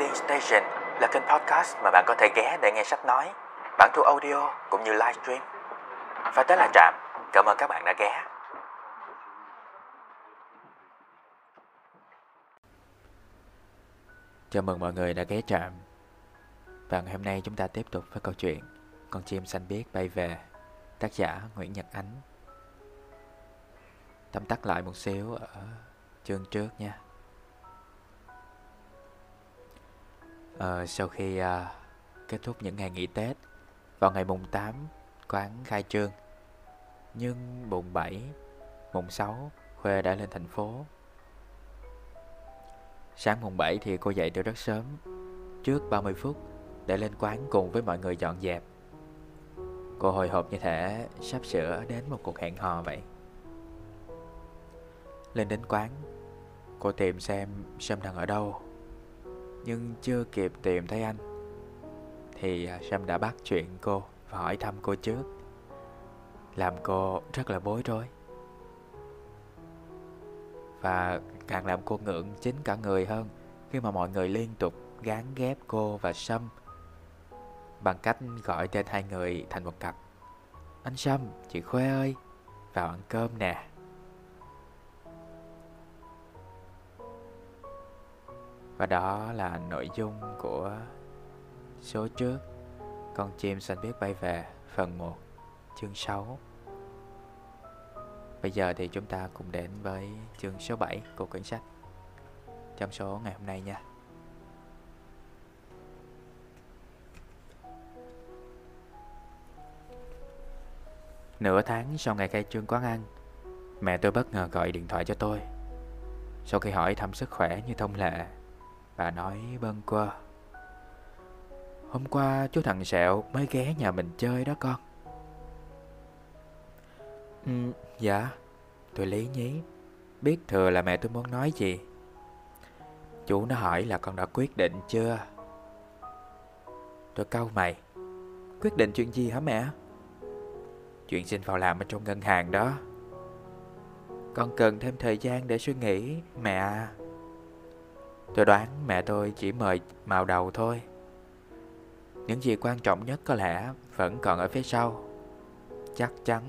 Reading Station là kênh podcast mà bạn có thể ghé để nghe sách nói, bản thu audio cũng như livestream. Và tới là Trạm, cảm ơn các bạn đã ghé. Chào mừng mọi người đã ghé Trạm. Và hôm nay chúng ta tiếp tục với câu chuyện Con chim xanh biếc bay về, tác giả Nguyễn Nhật Ánh. Tóm tắt lại một xíu ở chương trước nha. Sau khi kết thúc những ngày nghỉ Tết, vào ngày mùng 8 quán khai trương, nhưng mùng 7, mùng 6 Khuê đã lên thành phố. Sáng mùng 7 thì cô dậy từ rất sớm, trước 30 phút để lên quán cùng với mọi người dọn dẹp. Cô hồi hộp như thể sắp sửa đến một cuộc hẹn hò vậy. Lên đến quán, cô tìm xem Sam đang ở đâu, nhưng chưa kịp tìm thấy anh thì Sam đã bắt chuyện cô và hỏi thăm cô trước, làm cô rất là bối rối và càng làm cô ngượng chín cả người hơn khi mà mọi người liên tục gán ghép cô và Sam bằng cách gọi tên hai người thành một cặp. Anh Sam, chị Khuê ơi, vào ăn cơm nè. Và đó là nội dung của số trước Con chim xanh biếc bay về phần 1, chương 6. Bây giờ thì chúng ta cùng đến với chương số 7 của quyển sách trong số ngày hôm nay nha. Nửa tháng sau ngày khai trương quán ăn, mẹ tôi bất ngờ gọi điện thoại cho tôi. Sau khi hỏi thăm sức khỏe như thông lệ, bà nói bâng quơ: "Hôm qua chú thằng Sẹo mới ghé nhà mình chơi đó con." Dạ, tôi lý nhí, biết thừa là mẹ tôi muốn nói gì. "Chú nó hỏi là con đã quyết định chưa?" Tôi cau mày: "Quyết định chuyện gì hả mẹ?" "Chuyện xin vào làm ở trong ngân hàng đó. Con cần thêm thời gian để suy nghĩ mẹ à." Tôi đoán mẹ tôi chỉ mời mào đầu thôi. Những gì quan trọng nhất có lẽ vẫn còn ở phía sau. Chắc chắn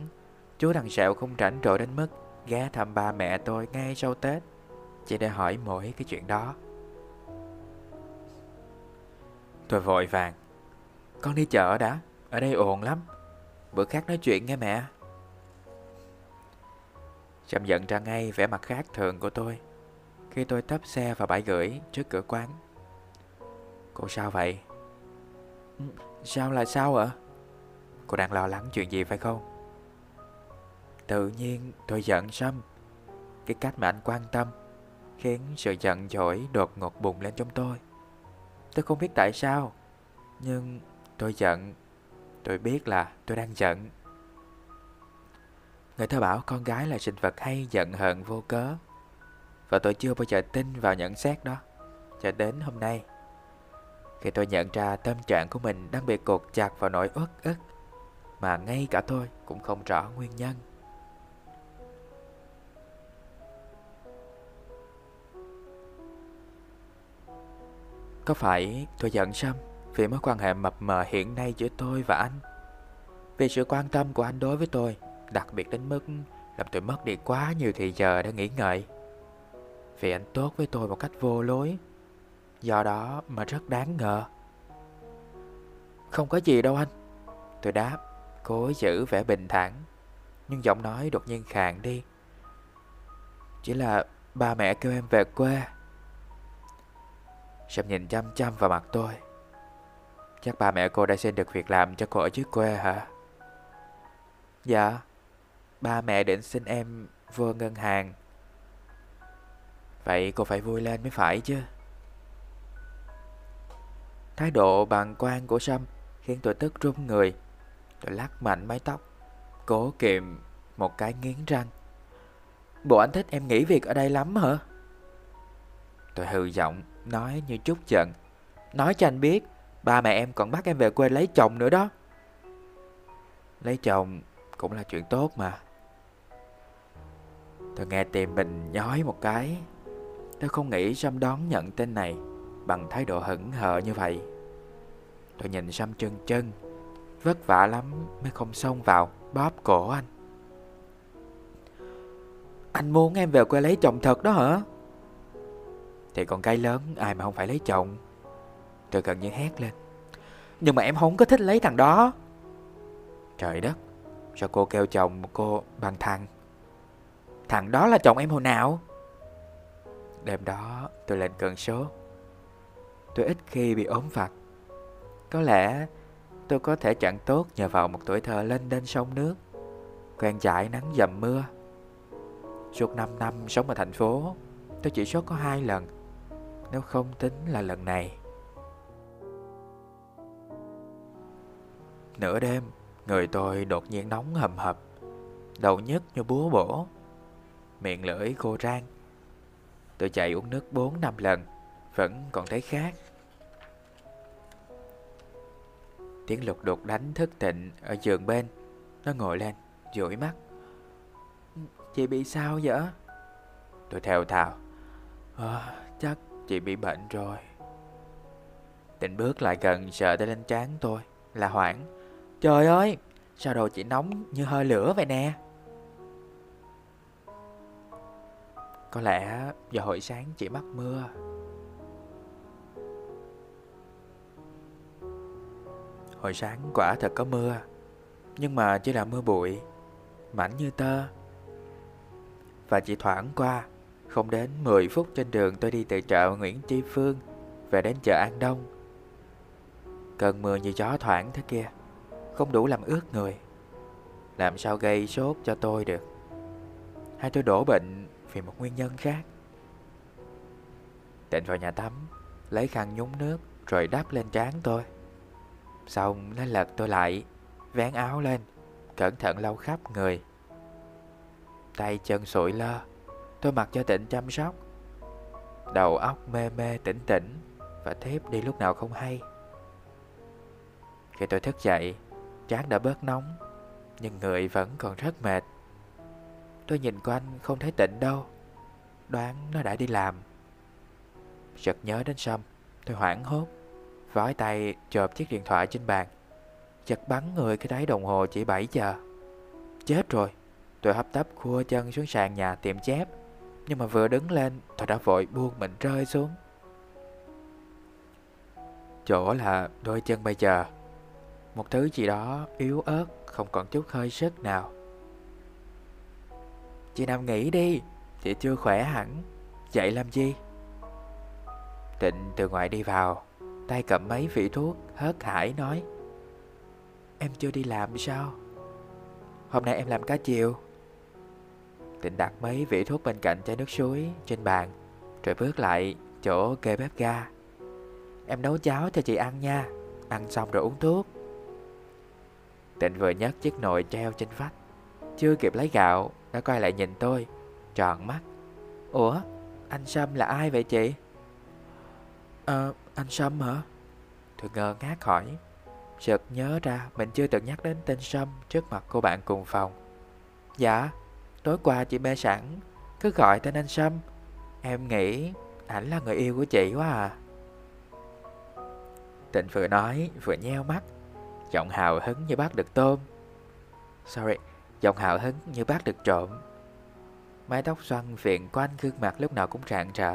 chú thằng Sẹo không rảnh rỗi đến mức ghé thăm ba mẹ tôi ngay sau Tết chỉ để hỏi mỗi cái chuyện đó. Tôi vội vàng: "Con đi chợ đã, ở đây ồn lắm. Bữa khác nói chuyện nghe mẹ." Sâm nhận ra ngay vẻ mặt khác thường của tôi khi tôi tấp xe vào bãi gửi trước cửa quán. "Cô sao vậy?" "Sao là sao ạ? Cô đang lo lắng chuyện gì phải không?" Tự nhiên tôi giận Sâm. Cái cách mà anh quan tâm khiến sự giận dỗi đột ngột bùng lên trong tôi. Tôi không biết tại sao, nhưng tôi giận. Tôi biết là tôi đang giận. Người ta bảo con gái là sinh vật hay giận hờn vô cớ, và tôi chưa bao giờ tin vào nhận xét đó cho đến hôm nay, khi tôi nhận ra tâm trạng của mình đang bị cột chặt vào nỗi uất ức mà ngay cả tôi cũng không rõ nguyên nhân. Có phải tôi giận Sâm vì mối quan hệ mập mờ hiện nay giữa tôi và anh? Vì sự quan tâm của anh đối với tôi, đặc biệt đến mức làm tôi mất đi quá nhiều thì giờ để nghĩ ngợi. Vì anh tốt với tôi một cách vô lối, do đó mà rất đáng ngờ. "Không có gì đâu anh," tôi đáp, cố giữ vẻ bình thản, nhưng giọng nói đột nhiên khàn đi. "Chỉ là ba mẹ kêu em về quê." Sâm nhìn chăm chăm vào mặt tôi: "Chắc ba mẹ cô đã xin được việc làm cho cô ở dưới quê hả?" "Dạ, ba mẹ định xin em vô ngân hàng." "Vậy cô phải vui lên mới phải chứ." Thái độ bàng quan của Sâm khiến tôi tức run người. Tôi lắc mạnh mái tóc, cố kìm một cái nghiến răng: "Bộ anh thích em nghỉ việc ở đây lắm hả?" Tôi hừ giọng, nói như trút giận: "Nói cho anh biết, ba mẹ em còn bắt em về quê lấy chồng nữa đó." "Lấy chồng cũng là chuyện tốt mà." Tôi nghe tim mình nhói một cái. Tôi không nghĩ Sâm đón nhận tin này. bằng thái độ hững hờ như vậy. Tôi nhìn Sam chân chân, vất vả lắm mới không xông vào bóp cổ anh. Anh muốn em về quê lấy chồng thật đó hả? Thì con gái lớn ai mà không phải lấy chồng. Tôi gần như hét lên. Nhưng mà em không có thích lấy thằng đó. Trời đất, sao cô kêu chồng cô bằng thằng? Thằng đó là chồng em hồi nào? Đêm đó tôi lên cơn sốt. Tôi ít khi bị ốm vặt. Có lẽ tôi có thể chẳng tốt nhờ vào một tuổi thơ lênh đênh sông nước, quen dãi nắng dầm mưa. Suốt 5 năm sống ở thành phố, tôi chỉ sốt có 2 lần, nếu không tính là lần này. Nửa đêm, người tôi đột nhiên nóng hầm hập, đầu nhức như búa bổ, miệng lưỡi khô rang. Tôi chạy uống nước 4-5 lần, vẫn còn thấy khát. Tiếng lục đục đánh thức Thịnh ở giường bên. Nó ngồi lên, dụi mắt. Chị bị sao vậy? Tôi thều thào. Chắc chị bị bệnh rồi. Thịnh bước lại gần, sờ tay lên trán tôi, la hoảng. Trời ơi, sao đồ chị nóng như hơi lửa vậy nè? Có lẽ do hồi sáng chị mắc mưa. Hồi sáng quả thật có mưa, nhưng mà chỉ là mưa bụi, mảnh như tơ. Và chỉ thoảng qua, không đến 10 phút trên đường tôi đi từ chợ Nguyễn Tri Phương về đến chợ An Đông. Cơn mưa như gió thoảng thế kia, không đủ làm ướt người. Làm sao gây sốt cho tôi được? Hay tôi đổ bệnh vì một nguyên nhân khác? Tịnh vào nhà tắm, lấy khăn nhúng nước rồi đắp lên trán tôi. Xong nó lật tôi lại, vén áo lên, cẩn thận lau khắp người. Tay chân sụi lơ, tôi mặc cho Tịnh chăm sóc. Đầu óc mê mê tỉnh tỉnh và thiếp đi lúc nào không hay. Khi tôi thức dậy, trán đã bớt nóng, nhưng người vẫn còn rất mệt. Tôi nhìn quanh không thấy Tịnh đâu, đoán nó đã đi làm. Chợt nhớ đến Sâm, tôi hoảng hốt, vói tay chộp chiếc điện thoại trên bàn. Chợt bắn người khi thấy đồng hồ chỉ 7 giờ. Chết rồi, tôi hấp tấp khua chân xuống sàn nhà tìm chép. Nhưng mà vừa đứng lên, tôi đã vội buông mình rơi xuống. Chỗ là đôi chân bây giờ, một thứ gì đó yếu ớt, không còn chút hơi sức nào. Chị nằm nghỉ đi, chị chưa khỏe hẳn, dậy làm gì? Tịnh từ ngoài đi vào, tay cầm mấy vị thuốc, hớt hải nói. Em chưa đi làm sao? Hôm nay em làm cả chiều. Tịnh đặt mấy vị thuốc bên cạnh chai nước suối trên bàn, rồi bước lại chỗ kê bếp ga. Em nấu cháo cho chị ăn nha, ăn xong rồi uống thuốc. Tịnh vừa nhấc chiếc nồi treo trên vách, chưa kịp lấy gạo, đã quay lại nhìn tôi, tròn mắt. Ủa, anh Sâm là ai vậy chị? Anh Sâm hả? Tôi ngơ ngác hỏi. Chợt nhớ ra mình chưa từng nhắc đến tên Sâm trước mặt cô bạn cùng phòng. Dạ, tối qua chị mê sẵn, cứ gọi tên anh Sâm. Em nghĩ ảnh là người yêu của chị quá à. Tịnh vừa nói vừa nheo mắt, giọng hào hứng như bắt được tôm. Sorry, giọng hào hứng như bắt được trộm. Mái tóc xoăn viện quanh gương mặt lúc nào cũng rạng rỡ,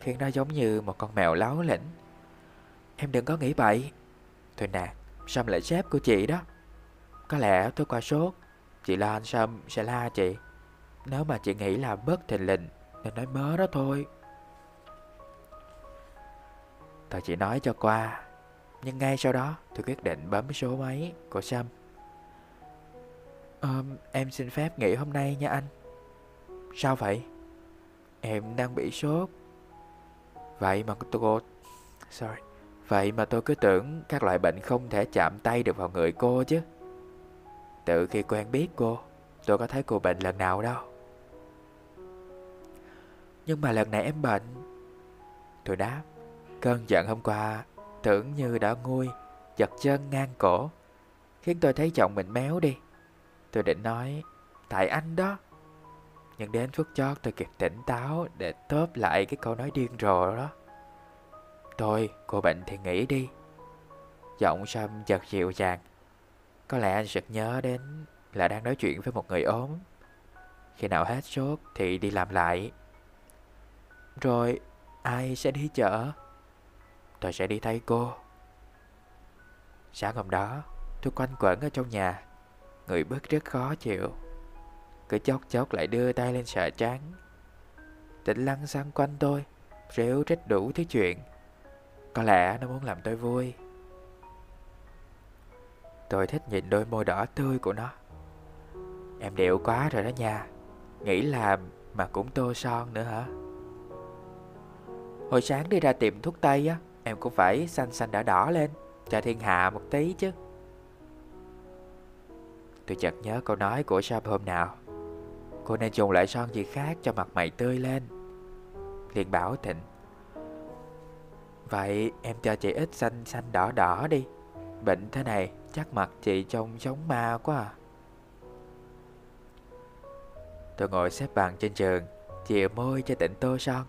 khiến nó giống như một con mèo láo lĩnh. Em đừng có nghĩ bậy. Thôi nè, Sâm lại sếp của chị đó. Có lẽ tôi qua sốt, chị lo anh Sâm sẽ la chị. Nếu mà chị nghĩ là bất thình lình nên nói mớ đó thôi. Tôi chỉ nói cho qua, nhưng ngay sau đó tôi quyết định bấm số máy của Sâm. Em xin phép nghỉ hôm nay nha anh. Sao vậy? Em đang bị sốt. Vậy mà tôi cứ tưởng các loại bệnh không thể chạm tay được vào người cô chứ. Từ khi quen biết cô, tôi có thấy cô bệnh lần nào đâu. Nhưng mà lần này em bệnh, tôi đáp. Cơn giận hôm qua tưởng như đã nguôi, giật chân ngang cổ, khiến tôi thấy giọng mình méo đi. Tôi định nói tại anh đó, nhưng đến phút chót tôi kịp tỉnh táo để tóm lại cái câu nói điên rồ đó. Thôi, cô bệnh thì nghỉ đi. Giọng Sâm chợt dịu dàng. Có lẽ anh sực nhớ đến là đang nói chuyện với một người ốm. Khi nào hết sốt thì đi làm lại. Rồi, ai sẽ đi chợ? Tôi sẽ đi thay cô. Sáng hôm đó, tôi quanh quẩn ở trong nhà. Người bước rất khó chịu. Cứ chốc chốc lại đưa tay lên sờ trán. Tịnh lăn xăng quanh tôi, rêu rít đủ thứ chuyện. Có lẽ nó muốn làm tôi vui. Tôi thích nhìn đôi môi đỏ tươi của nó. Em điệu quá rồi đó nha. Nghĩ làm mà cũng tô son nữa hả? Hồi sáng đi ra tiệm thuốc tây á, em cũng phải xanh xanh đỏ đỏ lên cho thiên hạ một tí chứ. Tôi chợt nhớ câu nói của Sam hôm nào. Cô nên dùng lại son gì khác cho mặt mày tươi lên. Liền bảo Thịnh, vậy em cho chị ít xanh xanh đỏ đỏ đi. Bệnh thế này chắc mặt chị trông giống ma quá à. Tôi ngồi xếp bằng trên giường, chìa môi cho Tịnh tô son.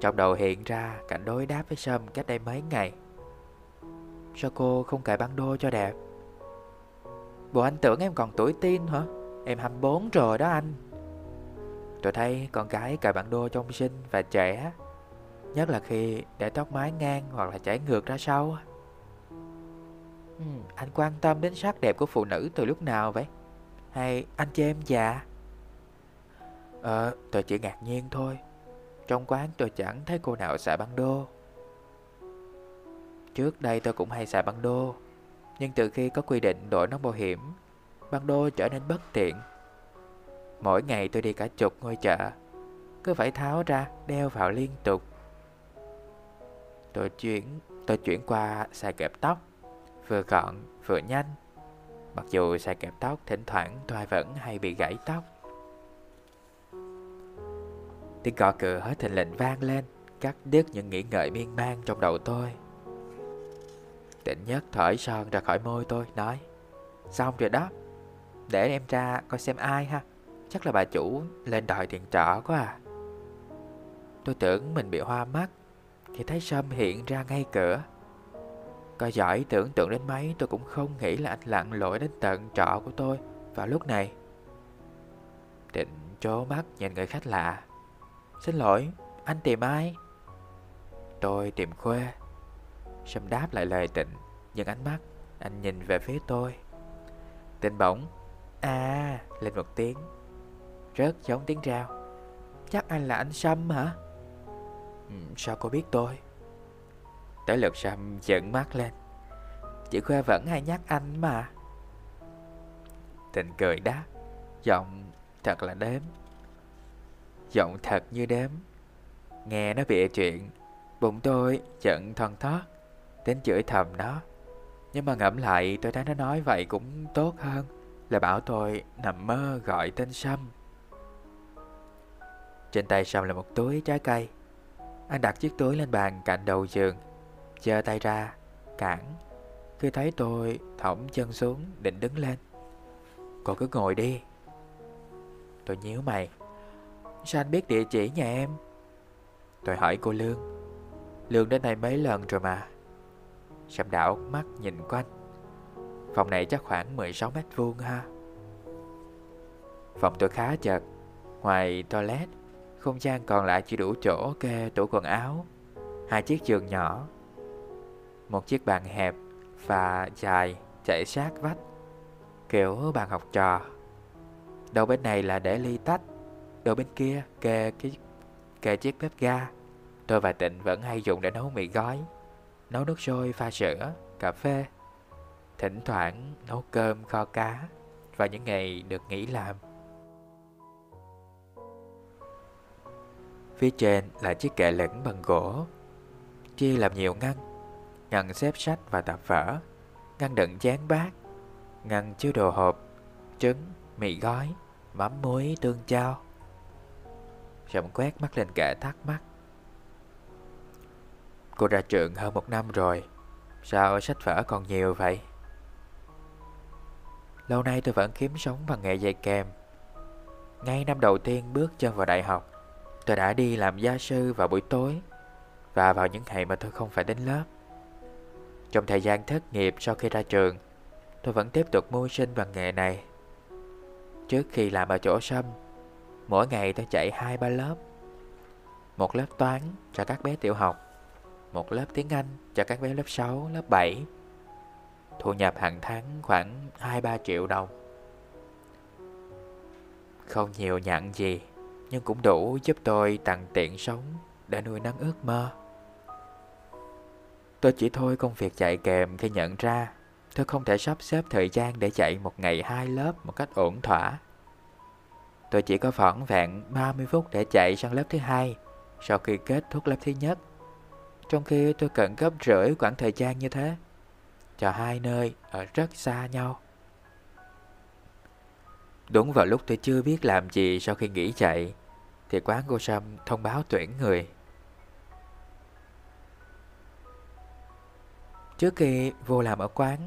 Trong đầu hiện ra cảnh đối đáp với Sâm cách đây mấy ngày. Sao cô không cài băng đô cho đẹp? Bộ anh tưởng em còn tuổi teen hả? Em 24 rồi đó anh. Tôi thấy con gái cài băng đô trông xinh và trẻ, nhất là khi để tóc mái ngang hoặc là chảy ngược ra sau. Anh quan tâm đến sắc đẹp của phụ nữ từ lúc nào vậy? Hay anh chê em già? Tôi chỉ ngạc nhiên thôi. Trong quán tôi chẳng thấy cô nào xài băng đô. Trước đây tôi cũng hay xài băng đô, nhưng từ khi có quy định đội nón bảo hiểm, băng đô trở nên bất tiện. Mỗi ngày tôi đi cả chục ngôi chợ, cứ phải tháo ra đeo vào liên tục. Tôi chuyển qua xài kẹp tóc, vừa gọn vừa nhanh. Mặc dù xài kẹp tóc thỉnh thoảng tôi vẫn hay bị gãy tóc. Tiếng gõ cửa hết thình lình vang lên, cắt đứt những nghĩ ngợi miên man trong đầu tôi. Tịnh nhấc thỏi son ra khỏi môi tôi, nói: Xong rồi đó, để em ra coi xem ai ha. Chắc là bà chủ lên đòi tiền trọ quá à. Tôi tưởng mình bị hoa mắt thì thấy Sâm hiện ra ngay cửa. Coi giỏi tưởng tượng đến mấy, tôi cũng không nghĩ là anh lặn lội đến tận trọ của tôi vào lúc này. Tịnh trố mắt nhìn người khách lạ. Xin lỗi, anh tìm ai? Tôi tìm Khuê. Sâm đáp lại lời Tịnh, nhưng ánh mắt anh nhìn về phía tôi. Tịnh bỗng à lên một tiếng, rất giống tiếng rao. Chắc anh là anh Sâm hả? Sao cô biết tôi? Tới lượt Sâm trợn mắt lên. Chị Khuê vẫn hay nhắc anh mà. Tịnh cười đáp, giọng thật là đếm. Giọng thật như đếm. Nghe nó bịa chuyện, bụng tôi giận thon thót, đến chửi thầm nó. Nhưng mà ngẫm lại tôi thấy nó nói vậy cũng tốt hơn là bảo tôi nằm mơ gọi tên Sâm. Trên tay Sâm là một túi trái cây. Anh đặt chiếc túi lên bàn cạnh đầu giường, giơ tay ra cản. Khi thấy tôi thõng chân xuống định đứng lên, cô cứ ngồi đi. Tôi nhíu mày. Sao anh biết địa chỉ nhà em? Tôi hỏi cô Lương. Lương đến đây mấy lần rồi mà. Sâm đảo mắt nhìn quanh. Phòng này chắc khoảng 16 mét vuông ha. Phòng tôi khá chật. Ngoài toilet, không gian còn lại chỉ đủ chỗ kê tủ quần áo, hai chiếc giường nhỏ, một chiếc bàn hẹp và dài chạy sát vách, kiểu bàn học trò. Đầu bên này là để ly tách, đầu bên kia kê chiếc bếp ga tôi và Tịnh vẫn hay dùng để nấu mì gói, nấu nước sôi, pha sữa, cà phê, thỉnh thoảng nấu cơm, kho cá và những ngày được nghỉ làm. Phía trên là chiếc kệ lửng bằng gỗ, chia làm nhiều ngăn. Ngăn xếp sách và tạp vở, ngăn đựng chén bát, ngăn chứa đồ hộp, trứng, mì gói, mắm muối, tương chao. Sâm quét mắt lên kệ thắc mắc. Cô ra trường hơn một năm rồi, sao sách vở còn nhiều vậy? Lâu nay tôi vẫn kiếm sống bằng nghề dạy kèm. Ngay năm đầu tiên bước chân vào đại học, tôi đã đi làm gia sư vào buổi tối, và vào những ngày mà tôi không phải đến lớp. Trong thời gian thất nghiệp sau khi ra trường, tôi vẫn tiếp tục mưu sinh bằng nghề này. Trước khi làm ở chỗ Sâm, mỗi ngày tôi chạy 2-3 lớp. Một lớp toán cho các bé tiểu học, một lớp tiếng Anh cho các bé lớp 6, lớp 7. Thu nhập hàng tháng khoảng 2-3 triệu đồng. Không nhiều nhặn gì, nhưng cũng đủ giúp tôi tằn tiện sống để nuôi nấng ước mơ. Tôi chỉ thôi công việc chạy kèm khi nhận ra tôi không thể sắp xếp thời gian để chạy một ngày 2 lớp một cách ổn thỏa. Tôi chỉ có vỏn vẹn 30 phút để chạy sang lớp thứ 2 sau khi kết thúc lớp thứ nhất, trong khi tôi cần gấp rưỡi khoảng thời gian như thế cho hai nơi ở rất xa nhau. Đúng vào lúc tôi chưa biết làm gì sau khi nghỉ chạy, thì quán cô Sâm thông báo tuyển người. Trước khi vô làm ở quán,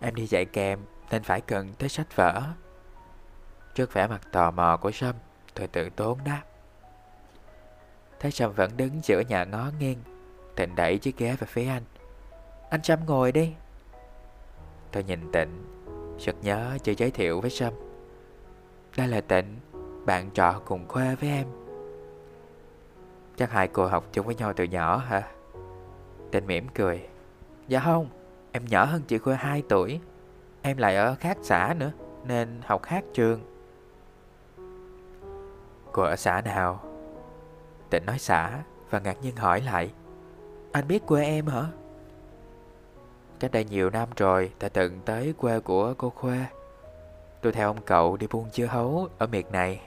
em đi dạy kèm nên phải cần tới sách vở. Trước vẻ mặt tò mò của Sâm, tôi tự tốn đáp. Thấy Sâm vẫn đứng giữa nhà ngó nghiêng, Thịnh đẩy chiếc ghế về phía anh. "Anh Sâm ngồi đi." Tôi nhìn Tịnh, sực nhớ chưa giới thiệu với Sâm. "Đây là Tịnh, bạn trọ cùng khoa với em." "Chắc hai cô học chung với nhau từ nhỏ hả?" Tịnh mỉm cười. "Dạ không, em nhỏ hơn chị Khoa 2 tuổi. Em lại ở khác xã nữa, nên học khác trường." "Cô ở xã nào?" Tịnh nói xã và ngạc nhiên hỏi lại. "Anh biết quê em hả?" "Cách đây nhiều năm rồi, ta từng tới quê của cô Khoa. Tôi theo ông cậu đi buôn dưa hấu ở miệt này."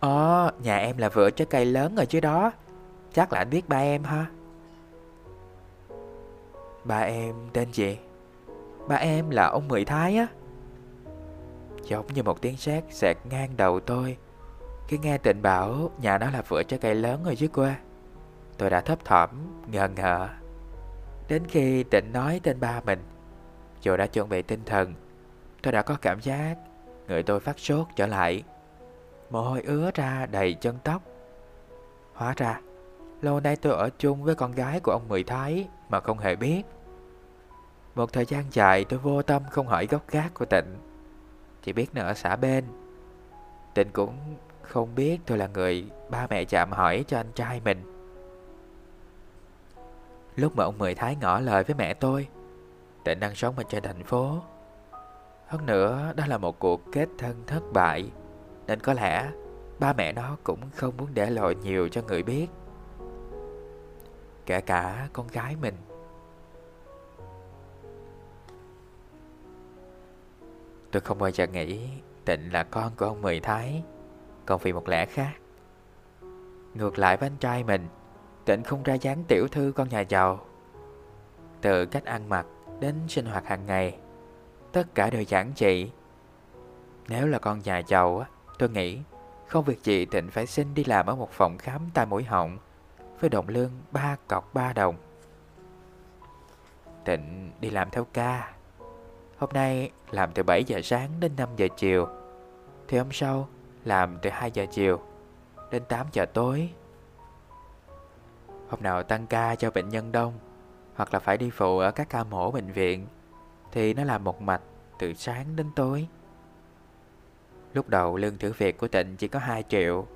"Ồ, nhà em là vựa trái cây lớn rồi chứ đó. Chắc là anh biết ba em ha?" "Ba em tên gì?" "Ba em là ông Mười Thái á." Giống như một tiếng sét xẹt ngang đầu tôi khi nghe Tịnh bảo nhà nó là vựa trái cây lớn ở dưới quê. Tôi đã thấp thỏm, ngờ ngợ. Đến khi Tịnh nói tên ba mình, dù đã chuẩn bị tinh thần, tôi đã có cảm giác người tôi phát sốt trở lại, mồ hôi ứa ra đầy chân tóc. Hóa ra lâu nay tôi ở chung với con gái của ông Mười Thái mà không hề biết. Một thời gian dài tôi vô tâm không hỏi gốc gác của Tịnh, chỉ biết nó ở xã bên. Tịnh cũng không biết tôi là người ba mẹ chạm hỏi cho anh trai mình. Lúc mà ông Mười Thái ngỏ lời với mẹ tôi, Tịnh đang sống ở trên thành phố. Hơn nữa, đó là một cuộc kết thân thất bại, nên có lẽ ba mẹ nó cũng không muốn để lộ nhiều cho người biết, kể cả con gái mình. Tôi không bao giờ nghĩ Tịnh là con của ông Mười Thái, còn vì một lẽ khác. Ngược lại với anh trai mình, Tịnh không ra dáng tiểu thư con nhà giàu. Từ cách ăn mặc đến sinh hoạt hàng ngày, tất cả đều giản dị. Nếu là con nhà giàu, tôi nghĩ không việc gì Tịnh phải xin đi làm ở một phòng khám tai mũi họng với đồng lương 3 cọc 3 đồng. Tịnh đi làm theo ca. Hôm nay làm từ 7 giờ sáng đến 5 giờ chiều, thì hôm sau làm từ 2 giờ chiều đến 8 giờ tối. Hôm nào tăng ca cho bệnh nhân đông, hoặc là phải đi phụ ở các ca mổ bệnh viện, thì nó làm một mạch từ sáng đến tối. Lúc đầu lương thử việc của Tịnh chỉ có 2 triệu.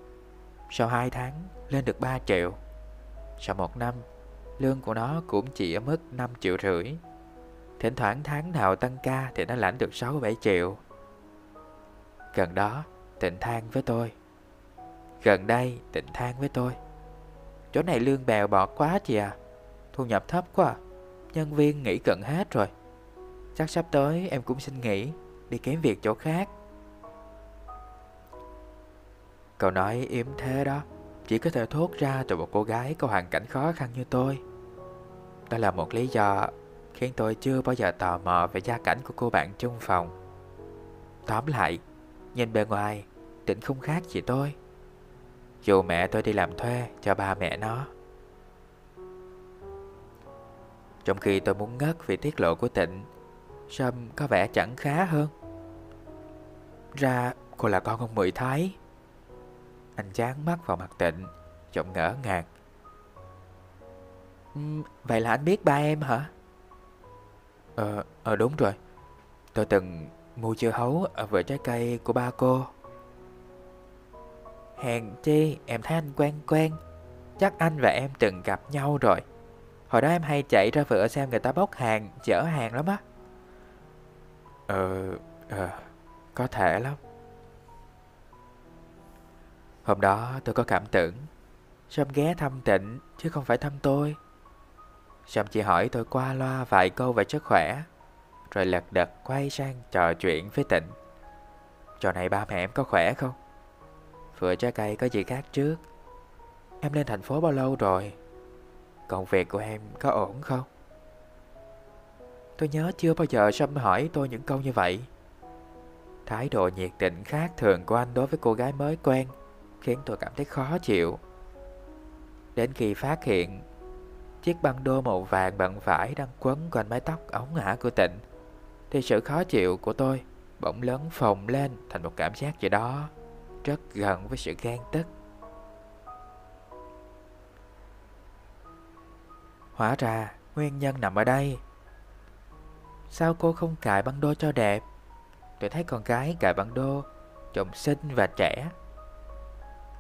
Sau 2 tháng lên được 3 triệu. Sau 1 năm, lương của nó cũng chỉ ở mức 5,5 triệu. Thỉnh thoảng tháng nào tăng ca thì nó lãnh được 6-7 triệu. Gần đó Tịnh than với tôi. Gần đây Tịnh than với tôi: "Chỗ này lương bèo bọt quá chị à. Thu nhập thấp quá à. Nhân viên nghỉ gần hết rồi. Chắc sắp tới em cũng xin nghỉ, đi kiếm việc chỗ khác." Cậu nói yếm thế đó chỉ có thể thốt ra từ một cô gái có hoàn cảnh khó khăn như tôi. Đó là một lý do khiến tôi chưa bao giờ tò mò về gia cảnh của cô bạn chung phòng. Tóm lại, nhìn bề ngoài, Tịnh không khác gì tôi, dù mẹ tôi đi làm thuê cho ba mẹ nó. Trong khi tôi muốn ngất vì tiết lộ của Tịnh, Sâm có vẻ chẳng khá hơn. Ra cô là con ông Mười Thái. Anh chán mắt vào mặt Tịnh, giọng ngỡ ngàng. Vậy là anh biết ba em hả? Đúng rồi. Tôi từng mua dưa hấu ở vựa trái cây của ba cô. Hèn chi em thấy anh quen quen. Chắc anh và em từng gặp nhau rồi. Hồi đó em hay chạy ra vựa xem người ta bốc hàng, chở hàng lắm á. Có thể lắm. Hôm đó tôi có cảm tưởng Sâm ghé thăm Tịnh chứ không phải thăm tôi. Sâm chỉ hỏi tôi qua loa vài câu về sức khỏe, rồi lật đật quay sang trò chuyện với Tịnh. Trò này ba mẹ em có khỏe không? Vựa trái cây có gì khác trước? Em lên thành phố bao lâu rồi? Công việc của em có ổn không? Tôi nhớ chưa bao giờ Sâm hỏi tôi những câu như vậy. Thái độ nhiệt tình khác thường của anh đối với cô gái mới quen khiến tôi cảm thấy khó chịu. Đến khi phát hiện chiếc băng đô màu vàng bận vải đang quấn quanh mái tóc ống ả của Tịnh, thì sự khó chịu của tôi bỗng lớn phồng lên thành một cảm giác gì đó rất gần với sự ghen tức. Hóa ra nguyên nhân nằm ở đây. Sao cô không cài băng đô cho đẹp? Tôi thấy con gái cài băng đô trông xinh và trẻ.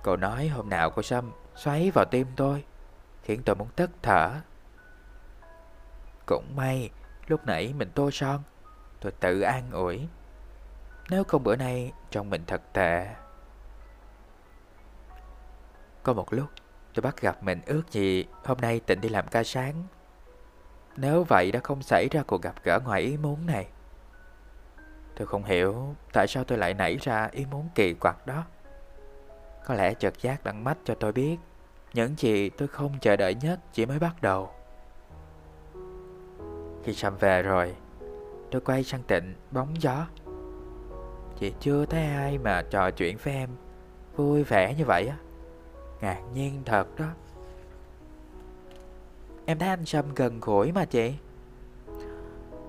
Cậu nói hôm nào của Sâm xoáy vào tim tôi, khiến tôi muốn tức thở. Cũng may lúc nãy mình tô son, tôi tự an ủi. Nếu không bữa nay trông mình thật tệ. Có một lúc tôi bắt gặp mình ước gì hôm nay Tịnh đi làm ca sáng. Nếu vậy đã không xảy ra cuộc gặp gỡ ngoài ý muốn này. Tôi không hiểu tại sao tôi lại nảy ra ý muốn kỳ quặc đó. Có lẽ trực giác đang mách cho tôi biết những gì tôi không chờ đợi nhất chỉ mới bắt đầu. Khi Sâm về rồi, tôi quay sang Tịnh bóng gió. Chị chưa thấy ai mà trò chuyện với em vui vẻ như vậy á. Ngạc nhiên thật đó. Em thấy anh Sâm gần gũi mà chị.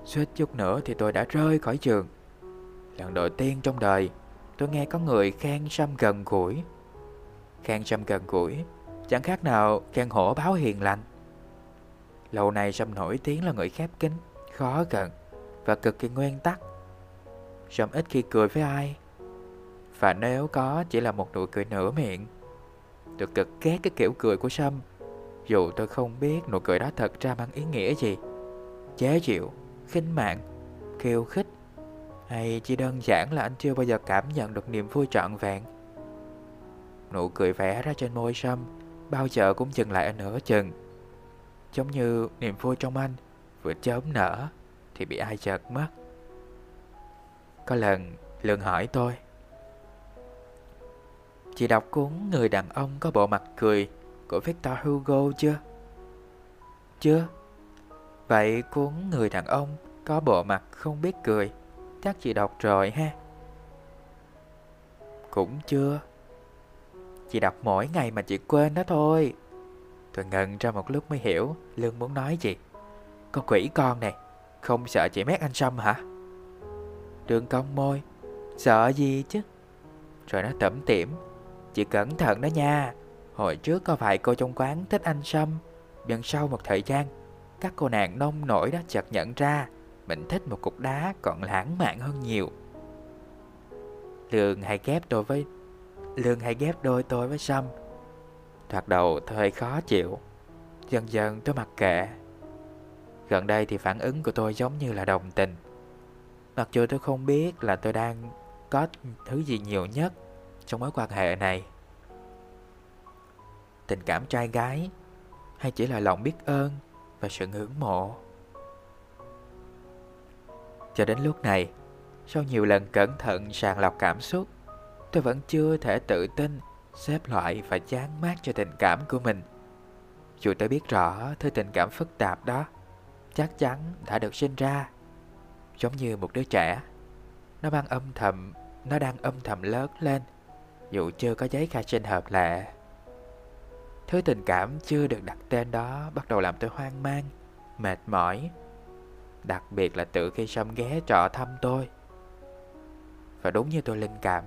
Suýt chút nữa thì tôi đã rơi khỏi giường. Lần đầu tiên trong đời tôi nghe có người khen Sâm gần gũi. Khen Sâm gần gũi chẳng khác nào khen hổ báo hiền lành. Lâu nay Sâm nổi tiếng là người khép kín, khó gần và cực kỳ nguyên tắc. Sâm ít khi cười với ai, và nếu có chỉ là một nụ cười nửa miệng. Tôi cực ghét cái kiểu cười của Sâm, dù tôi không biết nụ cười đó thật ra mang ý nghĩa gì. Chế giễu, khinh mạn, khiêu khích, hay chỉ đơn giản là anh chưa bao giờ cảm nhận được niềm vui trọn vẹn. Nụ cười vẽ ra trên môi Sâm bao giờ cũng dừng lại ở nửa chừng, giống như niềm vui trong anh vừa chớm nở thì bị ai giật mất. Có lần Lương hỏi tôi: "Chị đọc cuốn Người đàn ông có bộ mặt cười của Victor Hugo chưa?" "Chưa." "Vậy cuốn Người đàn ông có bộ mặt không biết cười chắc chị đọc rồi ha?" "Cũng chưa. Chị đọc mỗi ngày mà chị quên đó thôi." Tôi ngần ra một lúc mới hiểu Lương muốn nói gì. "Con quỷ con này, không sợ chị mét anh Sâm hả?" Đường cong môi: "Sợ gì chứ." Rồi nó tẩm tiểm: "Chị cẩn thận đó nha. Hồi trước có vài cô trong quán thích anh Sâm, nhưng sau một thời gian các cô nàng nông nổi đó chợt nhận ra mình thích một cục đá còn lãng mạn hơn nhiều." Lương hay ghép đôi tôi với Sâm. Thoạt đầu tôi hơi khó chịu, dần dần tôi mặc kệ. Gần đây thì phản ứng của tôi giống như là đồng tình. Mặc dù tôi không biết là tôi đang có thứ gì nhiều nhất trong mối quan hệ này. Tình cảm trai gái, hay chỉ là lòng biết ơn và sự ngưỡng mộ. Cho đến lúc này, sau nhiều lần cẩn thận sàng lọc cảm xúc, tôi vẫn chưa thể tự tin xếp loại và chán mát cho tình cảm của mình. Dù tôi biết rõ thứ tình cảm phức tạp đó chắc chắn đã được sinh ra, giống như một đứa trẻ, nó đang âm thầm lớn lên dù chưa có giấy khai sinh hợp lệ. Thứ tình cảm chưa được đặt tên đó bắt đầu làm tôi hoang mang, mệt mỏi, đặc biệt là từ khi Sâm ghé trọ thăm tôi. Và đúng như tôi linh cảm,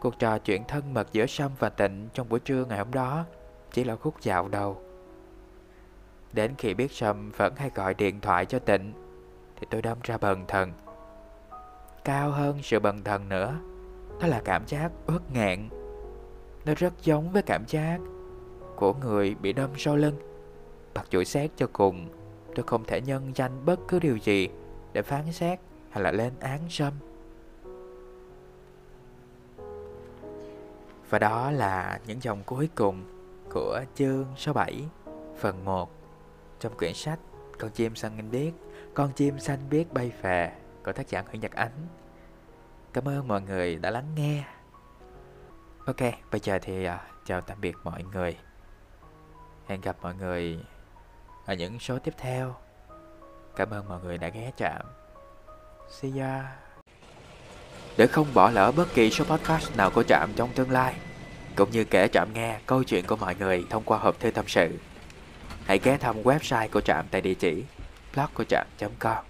cuộc trò chuyện thân mật giữa Sâm và Tịnh trong buổi trưa ngày hôm đó chỉ là khúc dạo đầu. Đến khi biết Sâm vẫn hay gọi điện thoại cho Tịnh thì tôi đâm ra bần thần. Cao hơn sự bần thần nữa, đó là cảm giác uất nghẹn. Nó rất giống với cảm giác của người bị đâm sau lưng. Mặc dù xét cho cùng, tôi không thể nhân danh bất cứ điều gì để phán xét hay là lên án Sâm. Và đó là những dòng cuối cùng của chương số 7 phần 1 trong quyển sách Con chim xanh biếc bay về của tác giả Nguyễn Nhật Ánh. Cảm ơn mọi người đã lắng nghe. Ok, bây giờ thì chào tạm biệt mọi người. Hẹn gặp mọi người ở những số tiếp theo. Cảm ơn mọi người đã ghé trạm. See ya. Để không bỏ lỡ bất kỳ số podcast nào của trạm trong tương lai, cũng như kể trạm nghe câu chuyện của mọi người thông qua hộp thư tâm sự, hãy ghé thăm website của trạm tại địa chỉ blogcuatram.com.